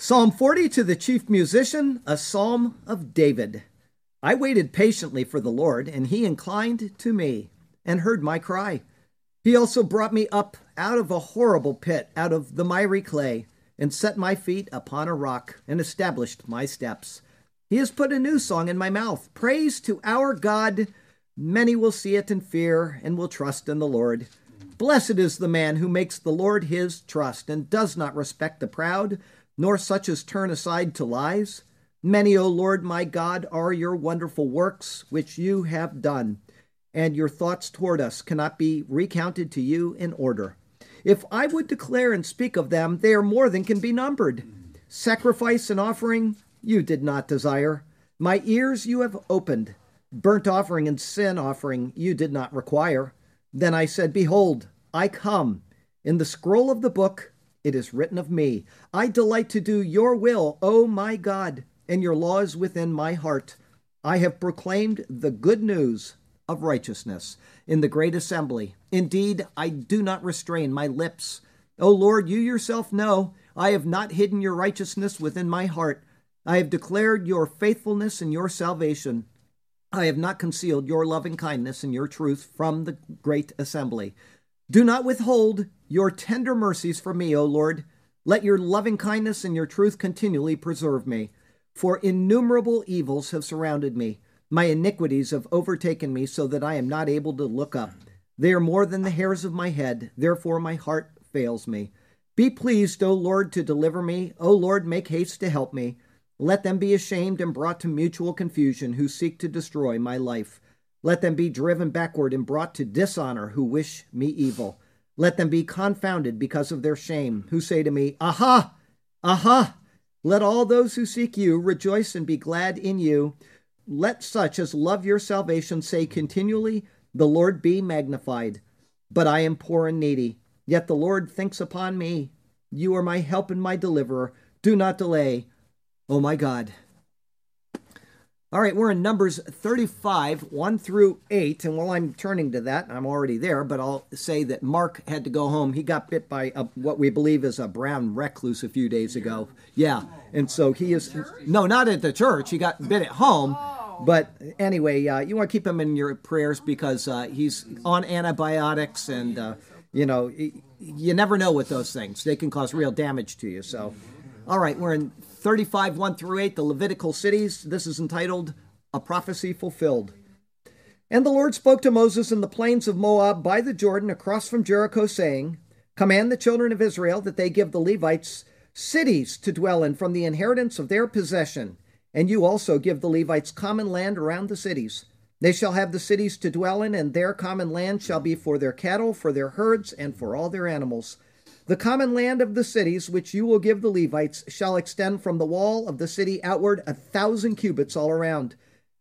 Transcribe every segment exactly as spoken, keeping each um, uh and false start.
Psalm forty to the chief musician, a psalm of David. I waited patiently for the Lord, and he inclined to me and heard my cry. He also brought me up out of a horrible pit, out of the miry clay, and set my feet upon a rock and established my steps. He has put a new song in my mouth, praise to our God. Many will see it and fear and will trust in the Lord. Blessed is the man who makes the Lord his trust and does not respect the proud, nor such as turn aside to lies. Many, O Lord my God, are your wonderful works which you have done, and your thoughts toward us cannot be recounted to you in order. If I would declare and speak of them, they are more than can be numbered. Sacrifice and offering you did not desire. My ears you have opened. Burnt offering and sin offering you did not require. Then I said, behold, I come. In the scroll of the book it is written of me. I delight to do your will, O my God, and your law is within my heart. I have proclaimed the good news of righteousness in the great assembly. Indeed, I do not restrain my lips. O Lord, you yourself know, I have not hidden your righteousness within my heart. I have declared your faithfulness and your salvation. I have not concealed your loving kindness and your truth from the great assembly. Do not withhold your tender mercies from me, O Lord. Let your loving kindness and your truth continually preserve me. For innumerable evils have surrounded me. My iniquities have overtaken me so that I am not able to look up. They are more than the hairs of my head. Therefore my heart fails me. Be pleased, O Lord, to deliver me. O Lord, make haste to help me. Let them be ashamed and brought to mutual confusion who seek to destroy my life. Let them be driven backward and brought to dishonor who wish me evil. Let them be confounded because of their shame, who say to me, aha, aha. Let all those who seek you rejoice and be glad in you. Let such as love your salvation say continually, the Lord be magnified. But I am poor and needy, yet the Lord thinks upon me. You are my help and my deliverer. Do not delay, O my God. All right, we're in Numbers thirty-five, one through eight, and while I'm turning to that, I'm already there, but I'll say that Mark had to go home. He got bit by a, what we believe is a brown recluse a few days ago. Yeah, and so he is, no, not at the church. He got bit at home, but anyway, uh, you want to keep him in your prayers because uh, he's on antibiotics, and, uh, you know, you never know with those things. They can cause real damage to you, so. All right, we're in thirty-five, one through eight, the Levitical cities. This is entitled, A Prophecy Fulfilled. And the Lord spoke to Moses in the plains of Moab by the Jordan across from Jericho, saying, command the children of Israel that they give the Levites cities to dwell in from the inheritance of their possession. And you also give the Levites common land around the cities. They shall have the cities to dwell in, and their common land shall be for their cattle, for their herds, and for all their animals. The common land of the cities which you will give the Levites shall extend from the wall of the city outward a thousand cubits all around.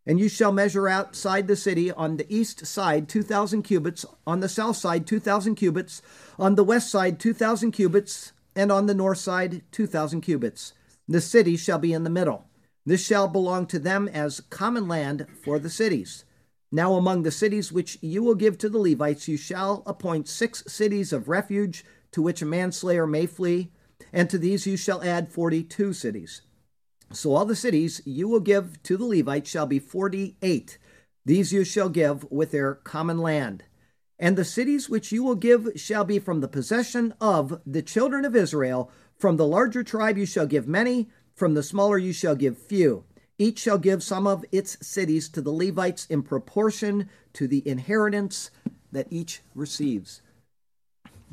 And you shall measure outside the city on the east side two thousand cubits, on the south side two thousand cubits, on the west side two thousand cubits, and on the north side two thousand cubits. The city shall be in the middle. This shall belong to them as common land for the cities. Now among the cities which you will give to the Levites you shall appoint six cities of refuge, to which a manslayer may flee, and to these you shall add forty-two cities. So all the cities you will give to the Levites shall be forty-eight. These you shall give with their common land. And the cities which you will give shall be from the possession of the children of Israel. From the larger tribe you shall give many, from the smaller you shall give few. Each shall give some of its cities to the Levites in proportion to the inheritance that each receives.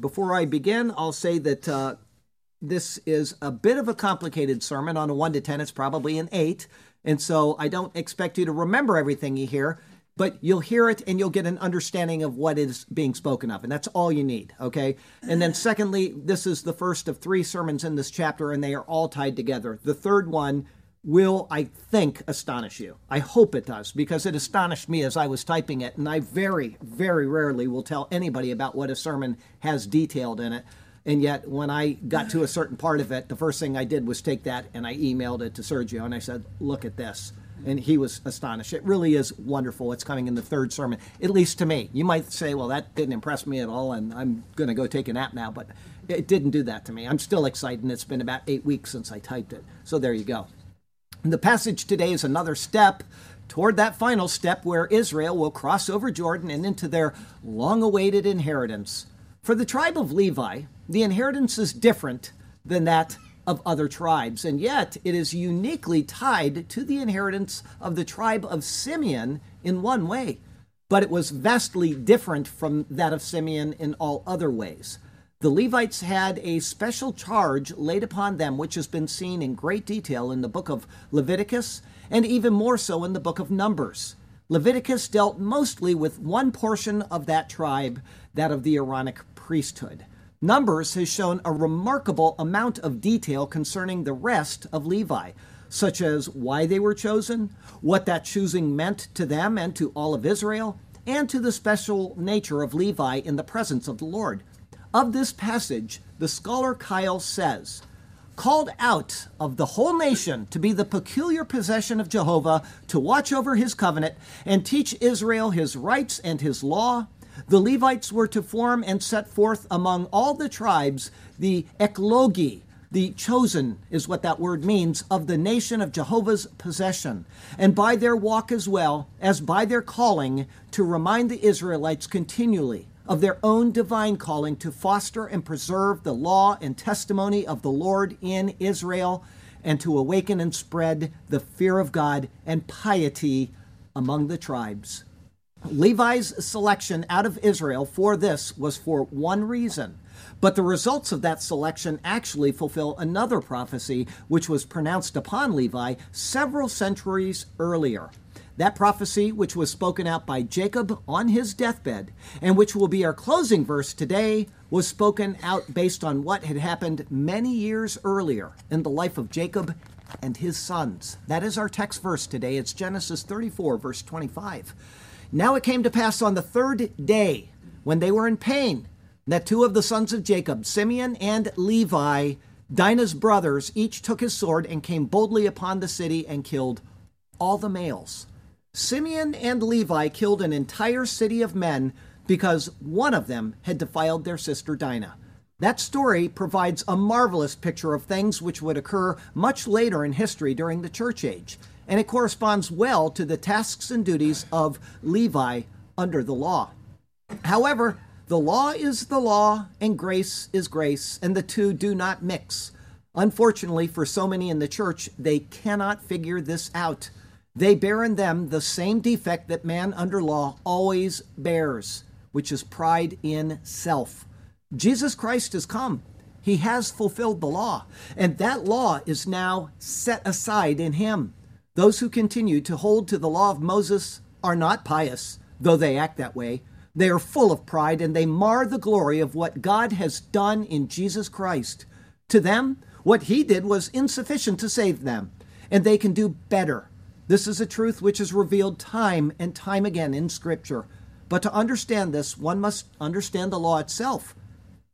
Before I begin, I'll say that uh, this is a bit of a complicated sermon. On a one to ten, it's probably an eight. And so I don't expect you to remember everything you hear, but you'll hear it and you'll get an understanding of what is being spoken of. And that's all you need, okay? And then secondly, this is the first of three sermons in this chapter, and they are all tied together. The third one will, I think, astonish you. I hope it does, because it astonished me as I was typing it, and I very, very rarely will tell anybody about what a sermon has detailed in it. And yet, when I got to a certain part of it, the first thing I did was take that, and I emailed it to Sergio, and I said, look at this. And he was astonished. It really is wonderful. It's coming in the third sermon, at least to me. You might say, well, that didn't impress me at all, and I'm going to go take a nap now. But it didn't do that to me. I'm still excited, and it's been about eight weeks since I typed it. So there you go. And the passage today is another step toward that final step where Israel will cross over Jordan and into their long-awaited inheritance. For the tribe of Levi, the inheritance is different than that of other tribes, and yet it is uniquely tied to the inheritance of the tribe of Simeon in one way, but it was vastly different from that of Simeon in all other ways. The Levites had a special charge laid upon them, which has been seen in great detail in the book of Leviticus, and even more so in the book of Numbers. Leviticus dealt mostly with one portion of that tribe, that of the Aaronic priesthood. Numbers has shown a remarkable amount of detail concerning the rest of Levi, such as why they were chosen, what that choosing meant to them and to all of Israel, and to the special nature of Levi in the presence of the Lord. Of this passage, the scholar Kyle says, "Called out of the whole nation to be the peculiar possession of Jehovah, to watch over his covenant, and teach Israel his rights and his law, the Levites were to form and set forth among all the tribes the eklogi, the chosen is what that word means, of the nation of Jehovah's possession, and by their walk as well as by their calling to remind the Israelites continually of their own divine calling to foster and preserve the law and testimony of the Lord in Israel, and to awaken and spread the fear of God and piety among the tribes." Levi's selection out of Israel for this was for one reason, but the results of that selection actually fulfill another prophecy which was pronounced upon Levi several centuries earlier. That prophecy, which was spoken out by Jacob on his deathbed, and which will be our closing verse today, was spoken out based on what had happened many years earlier in the life of Jacob and his sons. That is our text verse today. It's Genesis thirty-four, verse twenty-five. "Now it came to pass on the third day, when they were in pain, that two of the sons of Jacob, Simeon and Levi, Dinah's brothers, each took his sword and came boldly upon the city and killed all the males." Simeon and Levi killed an entire city of men because one of them had defiled their sister Dinah. That story provides a marvelous picture of things which would occur much later in history during the church age. And it corresponds well to the tasks and duties of Levi under the law. However, the law is the law and grace is grace, and the two do not mix. Unfortunately, for so many in the church, they cannot figure this out. They bear in them the same defect that man under law always bears, which is pride in self. Jesus Christ has come. He has fulfilled the law, and that law is now set aside in him. Those who continue to hold to the law of Moses are not pious, though they act that way. They are full of pride, and they mar the glory of what God has done in Jesus Christ. To them, what he did was insufficient to save them, and they can do better. This is a truth which is revealed time and time again in Scripture. But to understand this, one must understand the law itself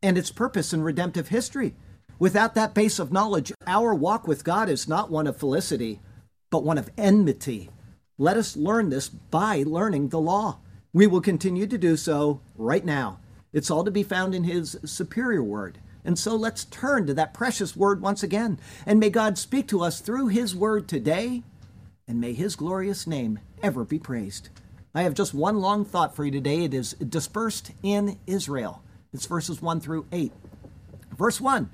and its purpose in redemptive history. Without that base of knowledge, our walk with God is not one of felicity, but one of enmity. Let us learn this by learning the law. We will continue to do so right now. It's all to be found in his superior word. And so let's turn to that precious word once again. And may God speak to us through his word today. And may his glorious name ever be praised. I have just one long thought for you today. It is dispersed in Israel. It's verses one through eight. Verse one.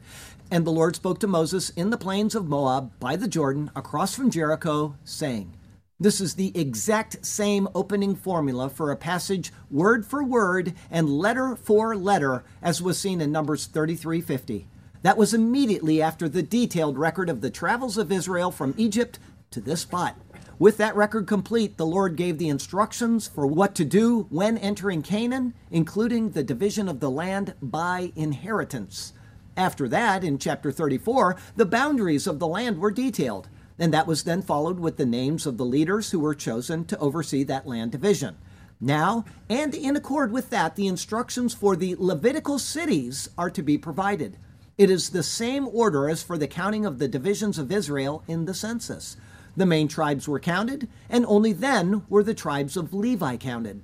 "And the Lord spoke to Moses in the plains of Moab by the Jordan across from Jericho, saying," this is the exact same opening formula for a passage word for word and letter for letter as was seen in Numbers thirty-three fifty. That was immediately after the detailed record of the travels of Israel from Egypt to this spot. With that record complete, the Lord gave the instructions for what to do when entering Canaan, including the division of the land by inheritance. After that, in chapter thirty-four, the boundaries of the land were detailed. And that was then followed with the names of the leaders who were chosen to oversee that land division. Now, and in accord with that, the instructions for the Levitical cities are to be provided. It is the same order as for the counting of the divisions of Israel in the census. The main tribes were counted, and only then were the tribes of Levi counted.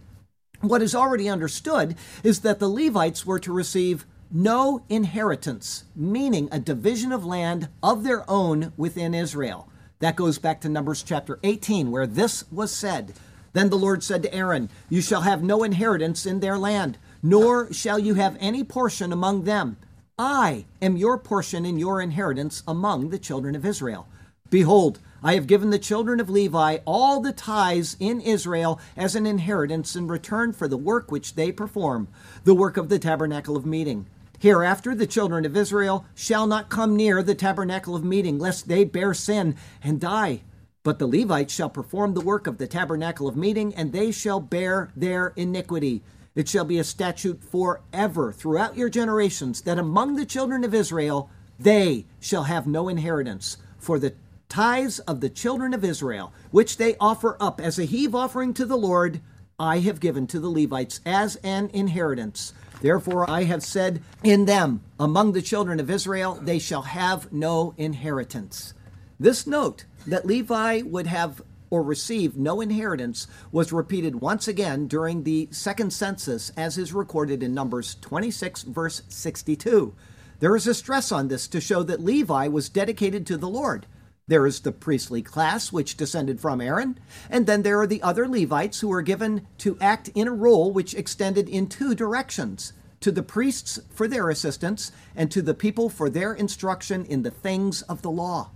What is already understood is that the Levites were to receive no inheritance, meaning a division of land of their own within Israel. That goes back to Numbers chapter eighteen, where this was said. Then the Lord said to Aaron, "You shall have no inheritance in their land, nor shall you have any portion among them. I am your portion and your inheritance among the children of Israel. Behold, I have given the children of Levi all the tithes in Israel as an inheritance in return for the work which they perform, the work of the tabernacle of meeting. Hereafter the children of Israel shall not come near the tabernacle of meeting, lest they bear sin and die. But the Levites shall perform the work of the tabernacle of meeting, and they shall bear their iniquity. It shall be a statute forever throughout your generations, that among the children of Israel they shall have no inheritance. For the tithes of the children of Israel, which they offer up as a heave offering to the Lord, I have given to the Levites as an inheritance. Therefore I have said in them, among the children of Israel they shall have no inheritance." This note that Levi would have or receive no inheritance was repeated once again during the second census, as is recorded in Numbers twenty-six, verse sixty-two. There is a stress on this to show that Levi was dedicated to the Lord. There is the priestly class, which descended from Aaron, and then there are the other Levites who were given to act in a role which extended in two directions: to the priests for their assistance, and to the people for their instruction in the things of the law.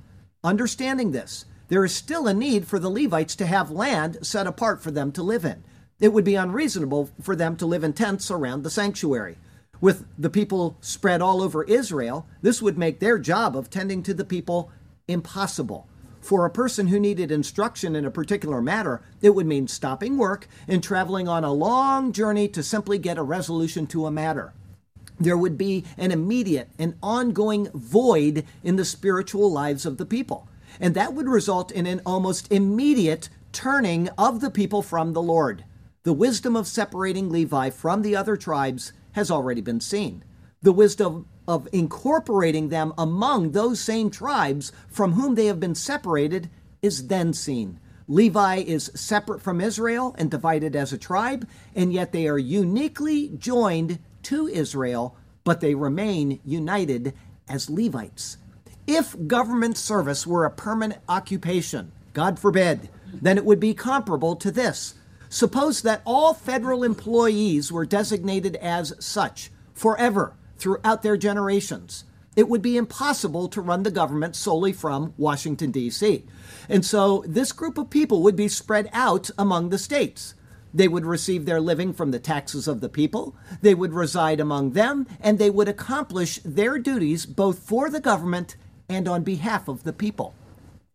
Understanding this, there is still a need for the Levites to have land set apart for them to live in. It would be unreasonable for them to live in tents around the sanctuary. With the people spread all over Israel, this would make their job of tending to the people impossible. For a person who needed instruction in a particular matter, it would mean stopping work and traveling on a long journey to simply get a resolution to a matter. There would be an immediate and ongoing void in the spiritual lives of the people, and that would result in an almost immediate turning of the people from the Lord. The wisdom of separating Levi from the other tribes has already been seen. The wisdom of incorporating them among those same tribes from whom they have been separated is then seen. Levi is separate from Israel and divided as a tribe, and yet they are uniquely joined to Israel, but they remain united as Levites. If government service were a permanent occupation, God forbid, then it would be comparable to this. Suppose that all federal employees were designated as such forever throughout their generations. It would be impossible to run the government solely from Washington, D C And so this group of people would be spread out among the states. They would receive their living from the taxes of the people, they would reside among them, and they would accomplish their duties both for the government and on behalf of the people.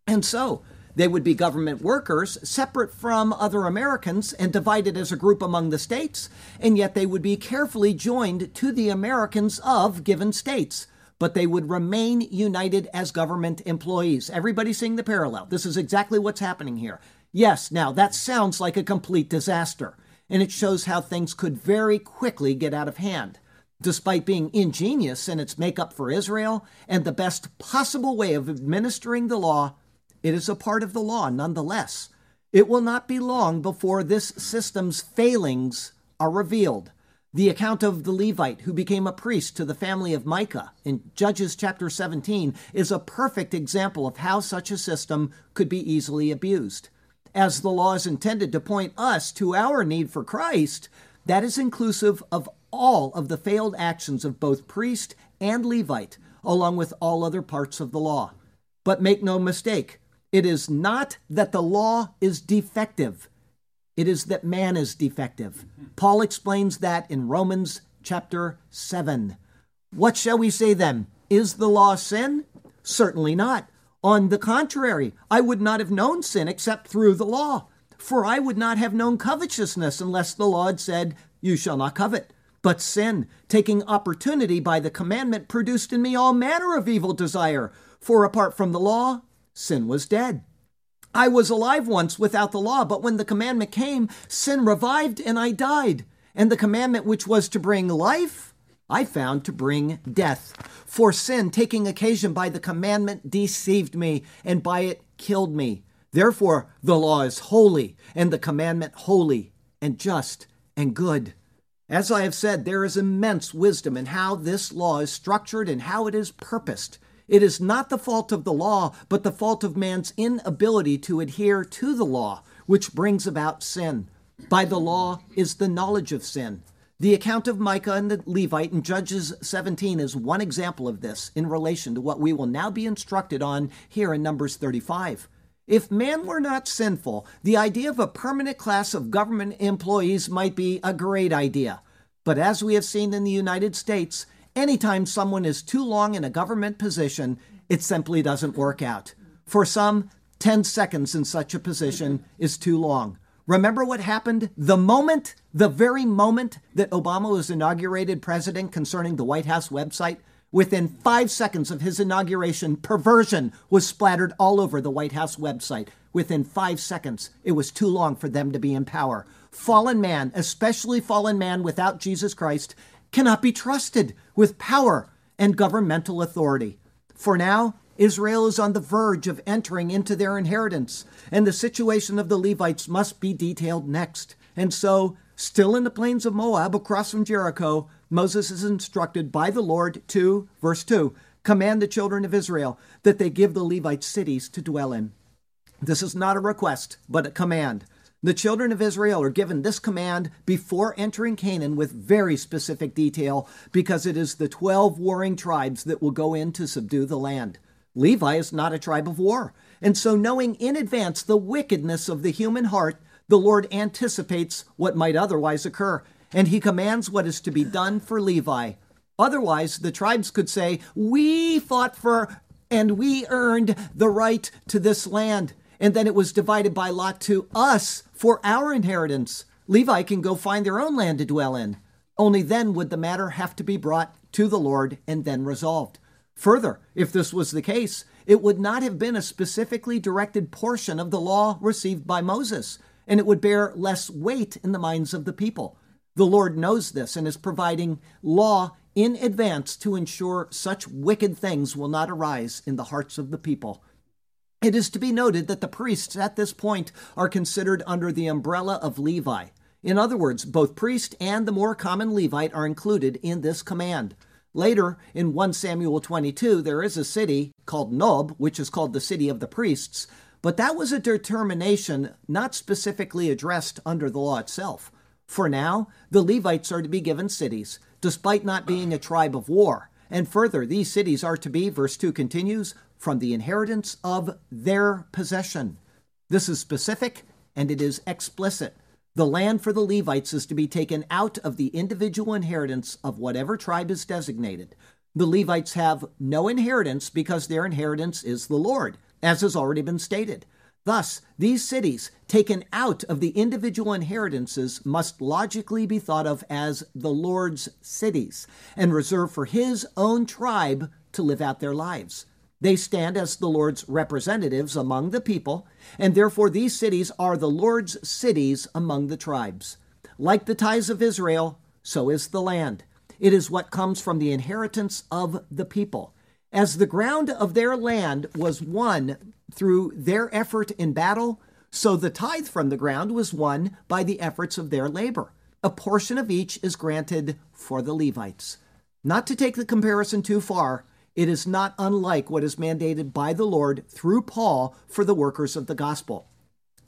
And so they would be government workers, separate from other Americans and divided as a group among the states, and yet they would be carefully joined to the Americans of given states, but they would remain united as government employees. Everybody seeing the parallel. This is exactly what's happening here. Yes, now that sounds like a complete disaster, and it shows how things could very quickly get out of hand. Despite being ingenious in its makeup for Israel and the best possible way of administering the law, it is a part of the law nonetheless. It will not be long before this system's failings are revealed. The account of the Levite who became a priest to the family of Micah in Judges chapter seventeen is a perfect example of how such a system could be easily abused. As the law is intended to point us to our need for Christ, that is inclusive of all of the failed actions of both priest and Levite, along with all other parts of the law. But make no mistake, it is not that the law is defective. It is that man is defective. Paul explains that in Romans chapter seven. What shall we say then? Is the law sin? Certainly not. On the contrary, I would not have known sin except through the law. For I would not have known covetousness unless the law had said, "You shall not covet." But sin, taking opportunity by the commandment, produced in me all manner of evil desire. For apart from the law, sin was dead. I was alive once without the law, but when the commandment came, sin revived and I died. And the commandment which was to bring life, I found to bring death. For sin, taking occasion by the commandment, deceived me, and by it killed me. Therefore, the law is holy, and the commandment holy, and just, and good. As I have said, there is immense wisdom in how this law is structured and how it is purposed. It is not the fault of the law, but the fault of man's inability to adhere to the law, which brings about sin. By the law is the knowledge of sin. The account of Micah and the Levite in Judges seventeen is one example of this in relation to what we will now be instructed on here in Numbers thirty-five. If man were not sinful, the idea of a permanent class of government employees might be a great idea. But as we have seen in the United States, anytime someone is too long in a government position, it simply doesn't work out. For some, ten seconds in such a position is too long. Remember what happened the moment, the very moment that Obama was inaugurated president concerning the White House website? Within five seconds of his inauguration, perversion was splattered all over the White House website. Within five seconds, it was too long for them to be in power. Fallen man, especially fallen man without Jesus Christ, cannot be trusted with power and governmental authority. For now, Israel is on the verge of entering into their inheritance, and the situation of the Levites must be detailed next. And so, still in the plains of Moab, across from Jericho, Moses is instructed by the Lord to, verse two, command the children of Israel that they give the Levites cities to dwell in. This is not a request, but a command. The children of Israel are given this command before entering Canaan with very specific detail, because it is the twelve warring tribes that will go in to subdue the land. Levi is not a tribe of war, and so knowing in advance the wickedness of the human heart, the Lord anticipates what might otherwise occur, and he commands what is to be done for Levi. Otherwise, the tribes could say, "We fought for and we earned the right to this land, and then it was divided by lot to us for our inheritance." Levi can go find their own land to dwell in. Only then would the matter have to be brought to the Lord and then resolved. Further, if this was the case, it would not have been a specifically directed portion of the law received by Moses, and it would bear less weight in the minds of the people. The Lord knows this and is providing law in advance to ensure such wicked things will not arise in the hearts of the people. It is to be noted that the priests at this point are considered under the umbrella of Levi. In other words, both priest and the more common Levite are included in this command. Later, in First Samuel twenty-two, there is a city called Nob, which is called the city of the priests, but that was a determination not specifically addressed under the law itself. For now, the Levites are to be given cities, despite not being a tribe of war. And further, these cities are to be, verse two continues, from the inheritance of their possession. This is specific and it is explicit. The land for the Levites is to be taken out of the individual inheritance of whatever tribe is designated. The Levites have no inheritance because their inheritance is the Lord, as has already been stated. Thus, these cities, taken out of the individual inheritances, must logically be thought of as the Lord's cities and reserved for his own tribe to live out their lives. They stand as the Lord's representatives among the people, and therefore these cities are the Lord's cities among the tribes. Like the tithes of Israel, so is the land. It is what comes from the inheritance of the people. As the ground of their land was won through their effort in battle, so the tithe from the ground was won by the efforts of their labor. A portion of each is granted for the Levites. Not to take the comparison too far, it is not unlike what is mandated by the Lord through Paul for the workers of the gospel.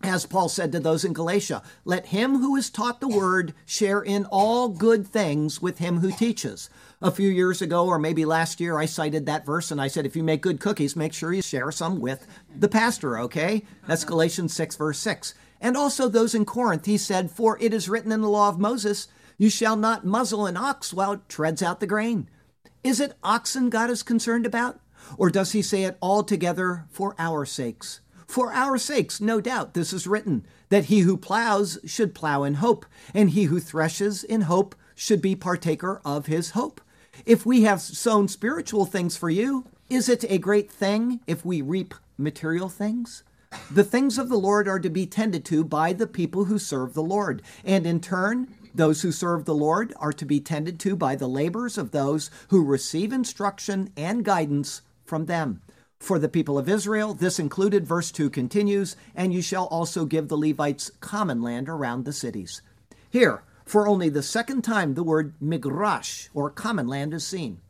As Paul said to those in Galatia, "Let him who is taught the word share in all good things with him who teaches." A few years ago, or maybe last year, I cited that verse and I said, if you make good cookies, make sure you share some with the pastor, okay? That's Galatians six, verse six. And also those in Corinth, he said, "For it is written in the law of Moses, you shall not muzzle an ox while it treads out the grain." Is it oxen God is concerned about? Or does he say it altogether for our sakes? For our sakes, no doubt, this is written, that he who plows should plow in hope, and he who threshes in hope should be partaker of his hope. If we have sown spiritual things for you, is it a great thing if we reap material things. The things of the Lord are to be tended to by the people who serve the Lord. And in turn, those who serve the Lord are to be tended to by the labors of those who receive instruction and guidance from them. For the people of Israel, this included, verse two continues, and you shall also give the Levites common land around the cities. Here, for only the second time, the word migrash, or common land, is seen.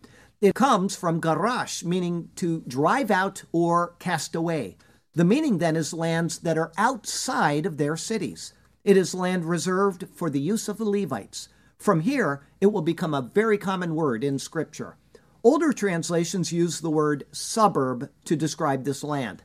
It comes from garash, meaning to drive out or cast away. The meaning then is lands that are outside of their cities. It is land reserved for the use of the Levites. From here, it will become a very common word in Scripture. Older translations use the word suburb to describe this land.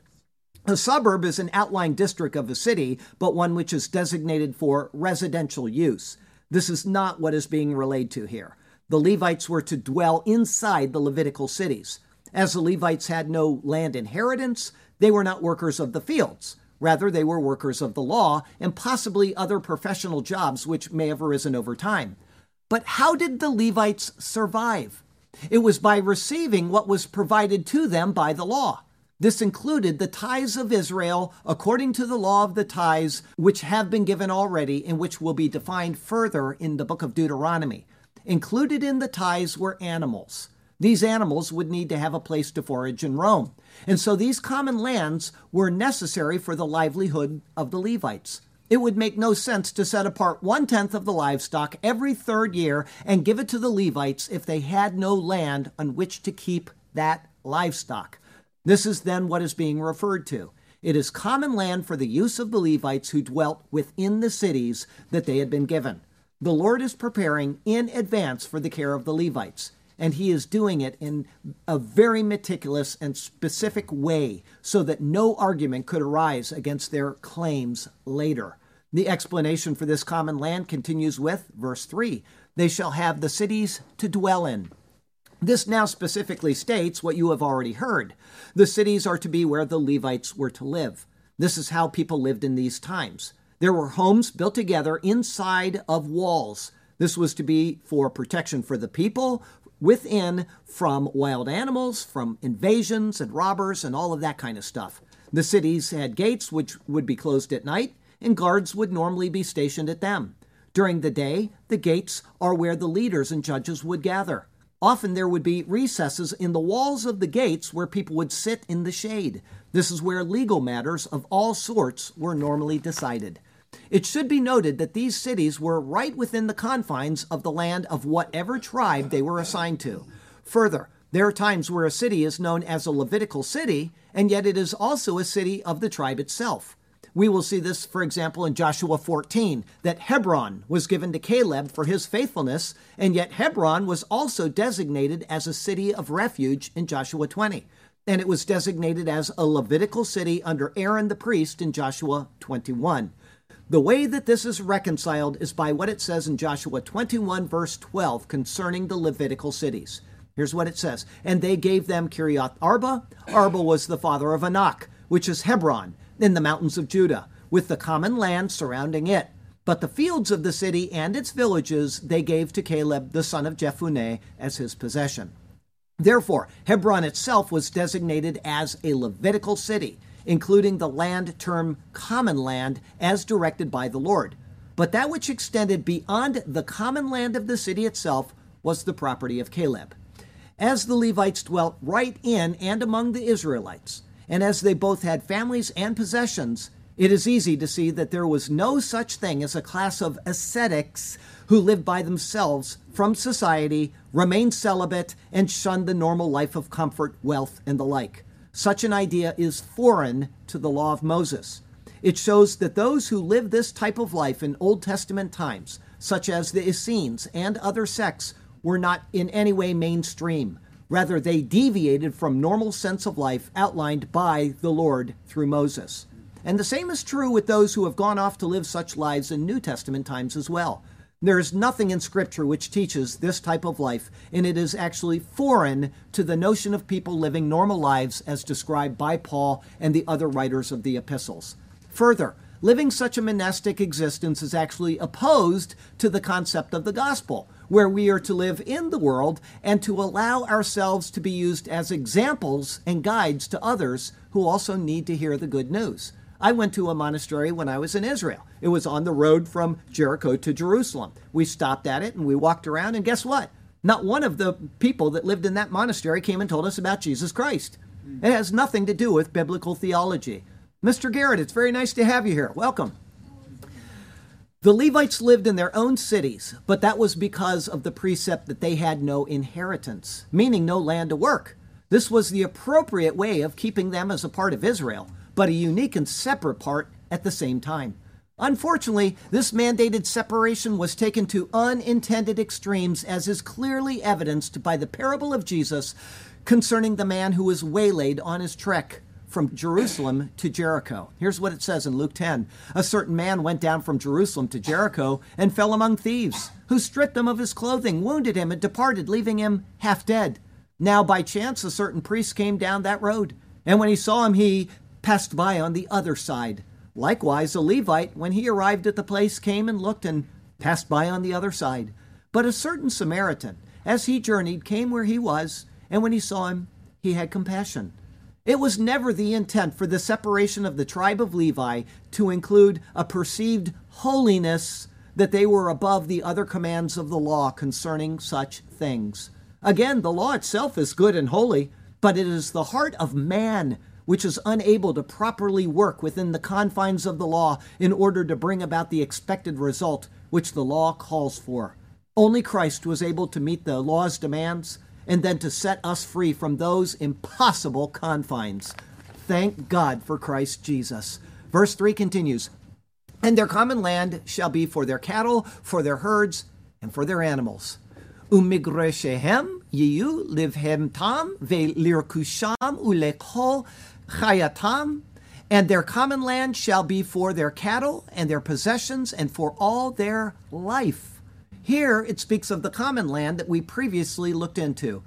A suburb is an outlying district of a city, but one which is designated for residential use. This is not what is being relayed to here. The Levites were to dwell inside the Levitical cities. As the Levites had no land inheritance, they were not workers of the fields. Rather, they were workers of the law and possibly other professional jobs which may have arisen over time. But how did the Levites survive? It was by receiving what was provided to them by the law. This included the tithes of Israel according to the law of the tithes, which have been given already and which will be defined further in the book of Deuteronomy. Included in the tithes were animals. These animals would need to have a place to forage and roam. And so these common lands were necessary for the livelihood of the Levites. It would make no sense to set apart one-tenth of the livestock every third year and give it to the Levites if they had no land on which to keep that livestock. This is then what is being referred to. It is common land for the use of the Levites who dwelt within the cities that they had been given. The Lord is preparing in advance for the care of the Levites. And he is doing it in a very meticulous and specific way so that no argument could arise against their claims later. The explanation for this common land continues with verse three. They shall have the cities to dwell in. This now specifically states what you have already heard. The cities are to be where the Levites were to live. This is how people lived in these times. There were homes built together inside of walls. This was to be for protection for the people within from wild animals, from invasions and robbers and all of that kind of stuff. The cities had gates which would be closed at night, and guards would normally be stationed at them. During the day, the gates are where the leaders and judges would gather. Often there would be recesses in the walls of the gates where people would sit in the shade. This is where legal matters of all sorts were normally decided. It should be noted that these cities were right within the confines of the land of whatever tribe they were assigned to. Further, there are times where a city is known as a Levitical city, and yet it is also a city of the tribe itself. We will see this, for example, in Joshua fourteen, that Hebron was given to Caleb for his faithfulness, and yet Hebron was also designated as a city of refuge in Joshua twenty, and it was designated as a Levitical city under Aaron the priest in Joshua twenty-one. The way that this is reconciled is by what it says in Joshua twenty-one, verse twelve, concerning the Levitical cities. Here's what it says. And they gave them Kiriath Arba. Arba was the father of Anak, which is Hebron, in the mountains of Judah, with the common land surrounding it. But the fields of the city and its villages they gave to Caleb, the son of Jephunneh, as his possession. Therefore, Hebron itself was designated as a Levitical city, including the land term common land as directed by the Lord. But that which extended beyond the common land of the city itself was the property of Caleb. As the Levites dwelt right in and among the Israelites, and as they both had families and possessions, it is easy to see that there was no such thing as a class of ascetics who lived by themselves from society, remained celibate, and shunned the normal life of comfort, wealth, and the like. Such an idea is foreign to the law of Moses. It shows that those who lived this type of life in Old Testament times, such as the Essenes and other sects, were not in any way mainstream. Rather, they deviated from normal sense of life outlined by the Lord through Moses. And the same is true with those who have gone off to live such lives in New Testament times as well. There is nothing in Scripture which teaches this type of life, and it is actually foreign to the notion of people living normal lives as described by Paul and the other writers of the epistles. Further, living such a monastic existence is actually opposed to the concept of the gospel, where we are to live in the world and to allow ourselves to be used as examples and guides to others who also need to hear the good news. I went to a monastery when I was in Israel. It was on the road from Jericho to Jerusalem. We stopped at it and we walked around, and guess what? Not one of the people that lived in that monastery came and told us about Jesus Christ. It has nothing to do with biblical theology. Mister Garrett, it's very nice to have you here. Welcome. The Levites lived in their own cities, but that was because of the precept that they had no inheritance, meaning no land to work. This was the appropriate way of keeping them as a part of Israel, but a unique and separate part at the same time. Unfortunately, this mandated separation was taken to unintended extremes, as is clearly evidenced by the parable of Jesus concerning the man who was waylaid on his trek from Jerusalem to Jericho. Here's what it says in Luke ten. A certain man went down from Jerusalem to Jericho and fell among thieves, who stripped him of his clothing, wounded him, and departed, leaving him half dead. Now by chance a certain priest came down that road, and when he saw him, he passed by on the other side. Likewise, a Levite, when he arrived at the place, came and looked and passed by on the other side. But a certain Samaritan, as he journeyed, came where he was, and when he saw him, he had compassion. It was never the intent for the separation of the tribe of Levi to include a perceived holiness that they were above the other commands of the law concerning such things. Again, the law itself is good and holy, but it is the heart of man which is unable to properly work within the confines of the law in order to bring about the expected result which the law calls for. Only Christ was able to meet the law's demands and then to set us free from those impossible confines. Thank God for Christ Jesus. Verse three continues, and their common land shall be for their cattle, for their herds, and for their animals. Umigreshehem yehu livhem tam velirkusham ulekol chayatam, and their common land shall be for their cattle and their possessions and for all their life. Here it speaks of the common land that we previously looked into.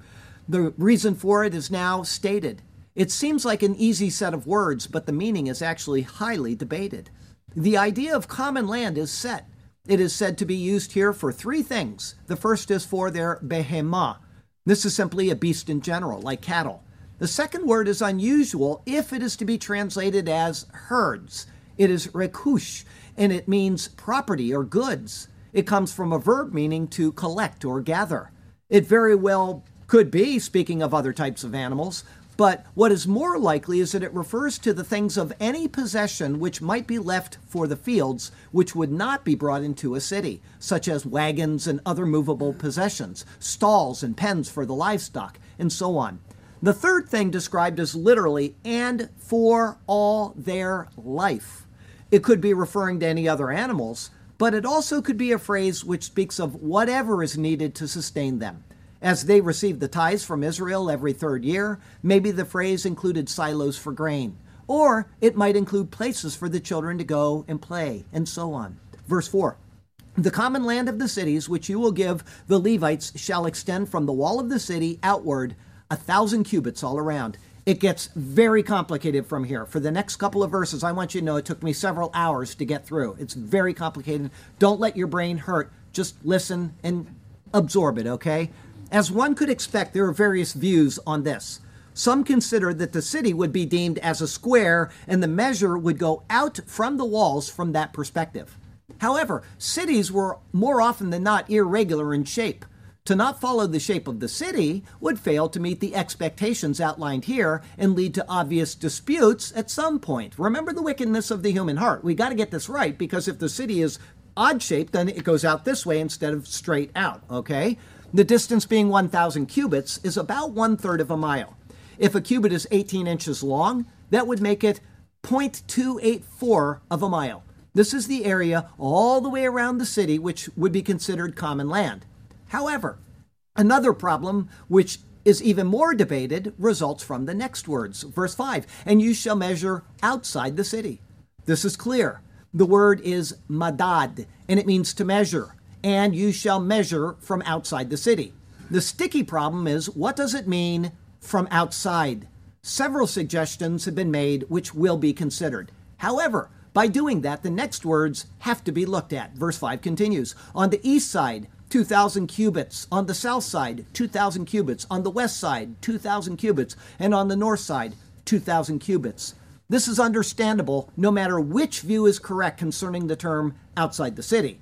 The reason for it is now stated. It seems like an easy set of words, but the meaning is actually highly debated. The idea of common land is set. It is said to be used here for three things. The first is for their behemah. This is simply a beast in general, like cattle. The second word is unusual if it is to be translated as herds. It is rekush, and it means property or goods. It comes from a verb meaning to collect or gather. It very well could be speaking of other types of animals, but what is more likely is that it refers to the things of any possession which might be left for the fields, which would not be brought into a city, such as wagons and other movable possessions, stalls and pens for the livestock, and so on. The third thing described is literally, and for all their life. It could be referring to any other animals, but it also could be a phrase which speaks of whatever is needed to sustain them. As they received the tithes from Israel every third year, maybe the phrase included silos for grain, or it might include places for the children to go and play, and so on. Verse four. The common land of the cities which you will give the Levites shall extend from the wall of the city outward a thousand cubits all around. It gets very complicated from here. For the next couple of verses, I want you to know it took me several hours to get through. It's very complicated. Don't let your brain hurt. Just listen and absorb it, okay? As one could expect, there are various views on this. Some consider that the city would be deemed as a square and the measure would go out from the walls from that perspective. However, cities were more often than not irregular in shape. To not follow the shape of the city would fail to meet the expectations outlined here and lead to obvious disputes at some point. Remember the wickedness of the human heart. We got to get this right, because if the city is odd-shaped, then it goes out this way instead of straight out, okay? The distance being one thousand cubits is about one-third of a mile. If a cubit is eighteen inches long, that would make it zero point two eight four of a mile. This is the area all the way around the city which would be considered common land. However, another problem, which is even more debated, results from the next words. Verse five, and you shall measure outside the city. This is clear. The word is madad, and it means to measure. And you shall measure from outside the city. The sticky problem is, what does it mean from outside? Several suggestions have been made which will be considered. However, by doing that, the next words have to be looked at. Verse five continues, on the east side, two thousand cubits, on the south side, two thousand cubits, on the west side, two thousand cubits, and on the north side, two thousand cubits. This is understandable no matter which view is correct concerning the term outside the city.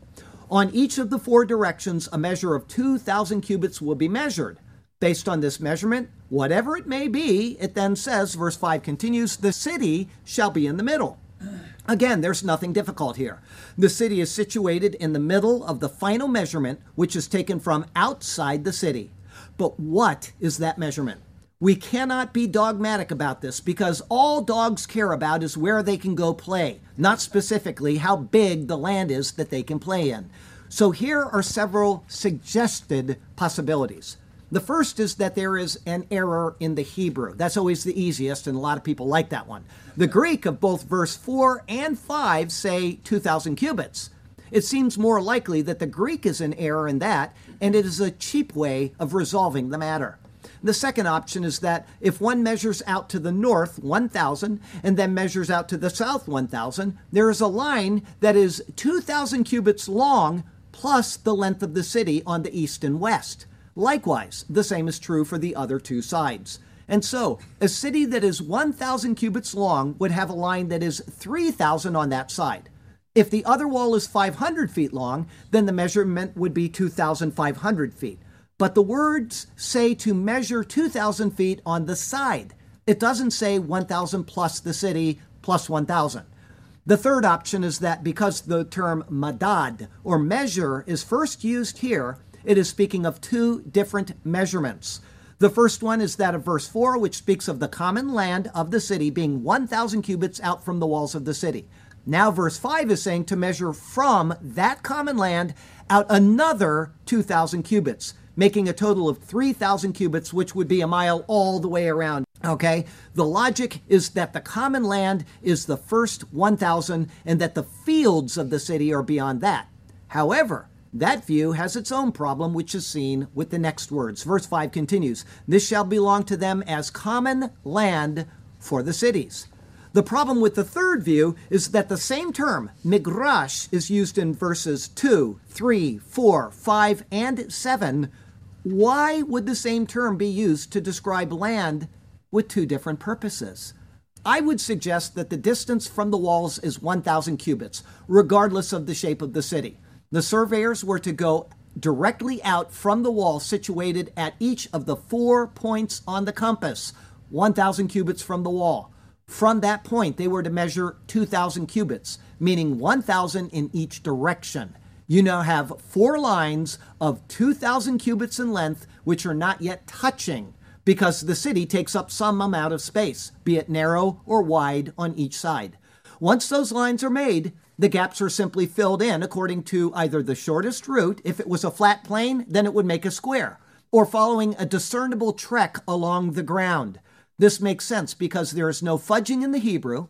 On each of the four directions, a measure of two thousand cubits will be measured. Based on this measurement, whatever it may be, it then says, verse five continues, the city shall be in the middle. Again, there's nothing difficult here. The city is situated in the middle of the final measurement, which is taken from outside the city. But what is that measurement? We cannot be dogmatic about this because all dogs care about is where they can go play, not specifically how big the land is that they can play in. So here are several suggested possibilities. The first is that there is an error in the Hebrew. That's always the easiest, and a lot of people like that one. The Greek of both verse four and five say two thousand cubits. It seems more likely that the Greek is in error in that, and it is a cheap way of resolving the matter. The second option is that if one measures out to the north one thousand and then measures out to the south one thousand, there is a line that is two thousand cubits long plus the length of the city on the east and west. Likewise, the same is true for the other two sides. And so, a city that is one thousand cubits long would have a line that is three thousand on that side. If the other wall is five hundred feet long, then the measurement would be two thousand five hundred feet. But the words say to measure two thousand feet on the side. It doesn't say one thousand plus the city plus one thousand. The third option is that because the term madad, or measure, is first used here, it is speaking of two different measurements. The first one is that of verse four, which speaks of the common land of the city being one thousand cubits out from the walls of the city. Now verse five is saying to measure from that common land out another two thousand cubits, making a total of three thousand cubits, which would be a mile all the way around. Okay? The logic is that the common land is the first one thousand and that the fields of the city are beyond that. However, that view has its own problem, which is seen with the next words. Verse five continues, this shall belong to them as common land for the cities. The problem with the third view is that the same term, migrash, is used in verses two, three, four, five, and seven. Why would the same term be used to describe land with two different purposes? I would suggest that the distance from the walls is one thousand cubits, regardless of the shape of the city. The surveyors were to go directly out from the wall situated at each of the four points on the compass, one thousand cubits from the wall. From that point, they were to measure two thousand cubits, meaning one thousand in each direction. You now have four lines of two thousand cubits in length, which are not yet touching because the city takes up some amount of space, be it narrow or wide on each side. Once those lines are made, the gaps are simply filled in according to either the shortest route. If it was a flat plane, then it would make a square, or following a discernible trek along the ground. This makes sense because there is no fudging in the Hebrew.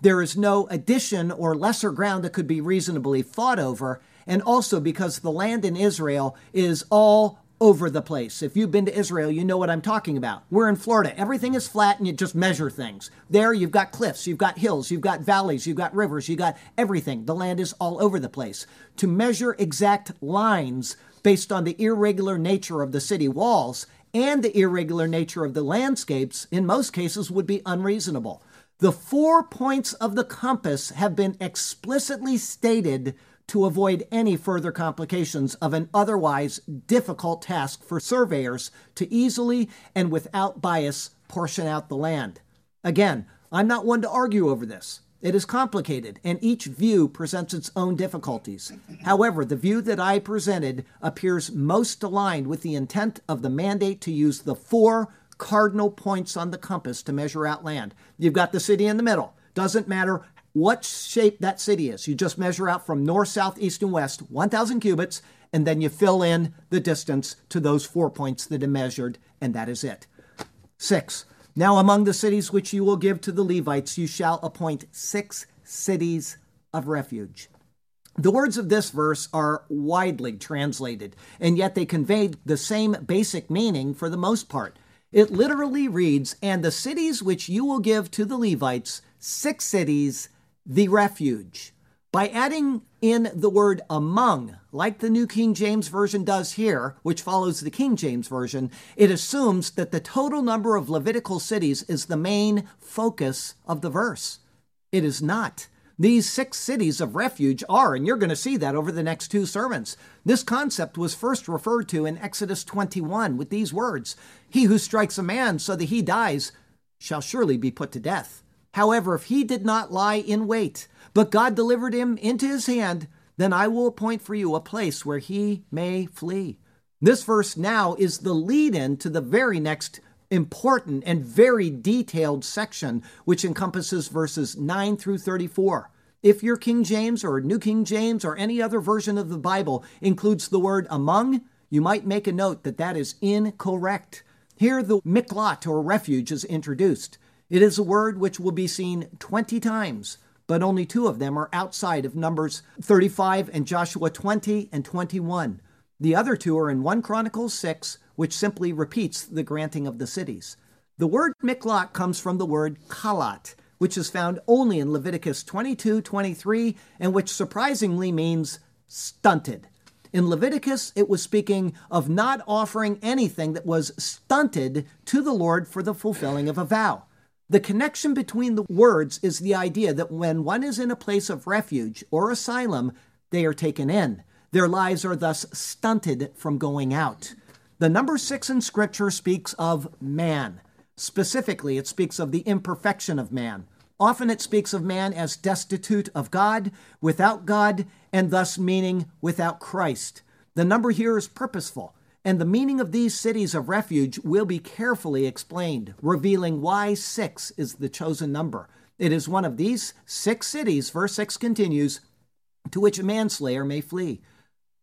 There is no addition or lesser ground that could be reasonably thought over. And also because the land in Israel is all over the place. If you've been to Israel, you know what I'm talking about. We're in Florida. Everything is flat and you just measure things. There you've got cliffs, you've got hills, you've got valleys, you've got rivers, you've got everything. The land is all over the place. To measure exact lines based on the irregular nature of the city walls and the irregular nature of the landscapes in most cases would be unreasonable. The four points of the compass have been explicitly stated to avoid any further complications of an otherwise difficult task for surveyors to easily and without bias portion out the land. Again, I'm not one to argue over this. It is complicated, and each view presents its own difficulties. However, the view that I presented appears most aligned with the intent of the mandate to use the four cardinal points on the compass to measure out land. You've got the city in the middle. Doesn't matter what shape that city is. You just measure out from north, south, east, and west, one thousand cubits, and then you fill in the distance to those four points that are measured, and that is it. Six, now among the cities which you will give to the Levites, you shall appoint six cities of refuge. The words of this verse are widely translated, and yet they conveyed the same basic meaning for the most part. It literally reads, and the cities which you will give to the Levites, six cities, the refuge. By adding in the word among, like the New King James Version does here, which follows the King James Version, it assumes that the total number of Levitical cities is the main focus of the verse. It is not. These six cities of refuge are, and you're going to see that over the next two sermons. This concept was first referred to in Exodus twenty-one with these words, "He who strikes a man so that he dies shall surely be put to death. However, if he did not lie in wait, but God delivered him into his hand, then I will appoint for you a place where he may flee." This verse now is the lead-in to the very next important and very detailed section, which encompasses verses nine through thirty-four. If your King James or New King James or any other version of the Bible includes the word among, you might make a note that that is incorrect. Here the miklot or refuge is introduced. It is a word which will be seen twenty times, but only two of them are outside of Numbers thirty-five and Joshua twenty and twenty-one. The other two are in First Chronicles six, which simply repeats the granting of the cities. The word miklot comes from the word kalat, which is found only in Leviticus twenty-two, twenty-three, and which surprisingly means stunted. In Leviticus, it was speaking of not offering anything that was stunted to the Lord for the fulfilling of a vow. The connection between the words is the idea that when one is in a place of refuge or asylum, they are taken in. Their lives are thus stunted from going out. The number six in Scripture speaks of man. Specifically, it speaks of the imperfection of man. Often it speaks of man as destitute of God, without God, and thus meaning without Christ. The number here is purposeful. And the meaning of these cities of refuge will be carefully explained, revealing why six is the chosen number. It is one of these six cities, verse six continues, to which a manslayer may flee.